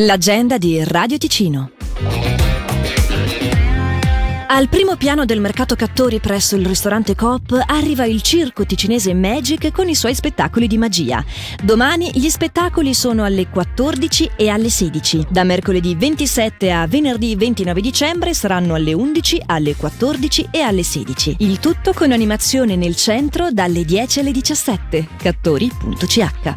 L'agenda di Radio Ticino. Al primo piano del mercato Cattori presso il ristorante Coop arriva il circo ticinese Magic con i suoi spettacoli di magia. Domani gli spettacoli sono alle 14 e alle 16. Da mercoledì 27 a venerdì 29 dicembre saranno alle 11, alle 14 e alle 16. Il tutto con animazione nel centro dalle 10 alle 17. Cattori.ch.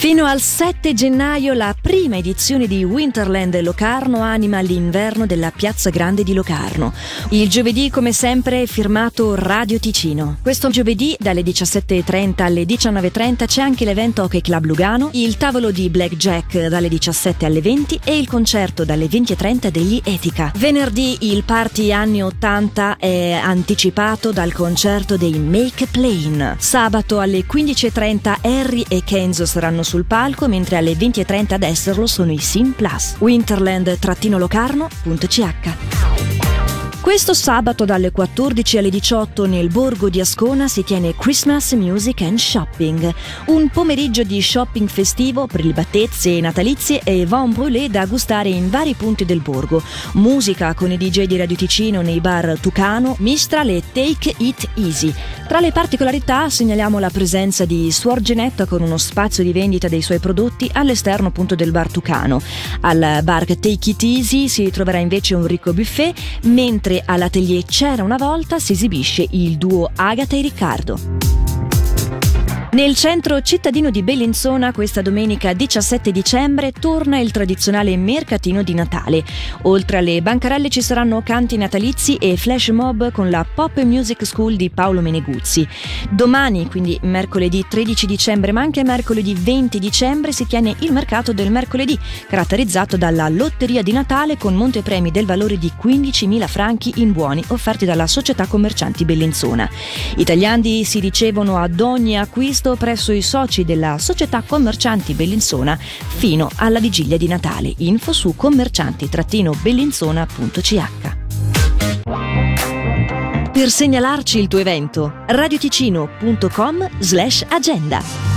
Fino al 7 gennaio la prima edizione di Winterland Locarno anima l'inverno della Piazza Grande di Locarno. Il giovedì, come sempre, è firmato Radio Ticino. Questo giovedì dalle 17.30 alle 19.30 c'è anche l'evento Hockey Club Lugano, il tavolo di Blackjack dalle 17 alle 20 e il concerto dalle 20.30 degli Etica. Venerdì il party anni 80 è anticipato dal concerto dei Make Plain. Sabato alle 15.30 Harry e Kenzo saranno sul palco, mentre alle 20.30 ad esserlo sono i SimPlus. Winterland-Locarno.ch. Questo sabato dalle 14 alle 18 nel borgo di Ascona si tiene Christmas Music and Shopping, un pomeriggio di shopping festivo, prelibatezze natalizie e vin brûlé da gustare in vari punti del borgo. Musica con i DJ di Radio Ticino nei bar Tucano, Mistral e Take It Easy. Tra le particolarità segnaliamo la presenza di Suor Genetta con uno spazio di vendita dei suoi prodotti all'esterno appunto del bar Tucano. Al bar Take It Easy si troverà invece un ricco buffet, mentre all'atelier C'era una volta si esibisce il duo Agata e Riccardo. Nel centro cittadino di Bellinzona questa domenica 17 dicembre torna il tradizionale mercatino di Natale. Oltre alle bancarelle ci saranno canti natalizi e flash mob con la Pop Music School di Paolo Meneguzzi. Domani, quindi mercoledì 13 dicembre ma anche mercoledì 20 dicembre, si tiene il mercato del mercoledì, caratterizzato dalla lotteria di Natale con montepremi del valore di 15.000 franchi in buoni offerti dalla Società Commercianti Bellinzona. I tagliandi si ricevono ad ogni acquisto presso i soci della Società Commercianti Bellinzona fino alla vigilia di Natale. Info su commercianti-bellinzona.ch. Per segnalarci il tuo evento, radiuticino.com/agenda.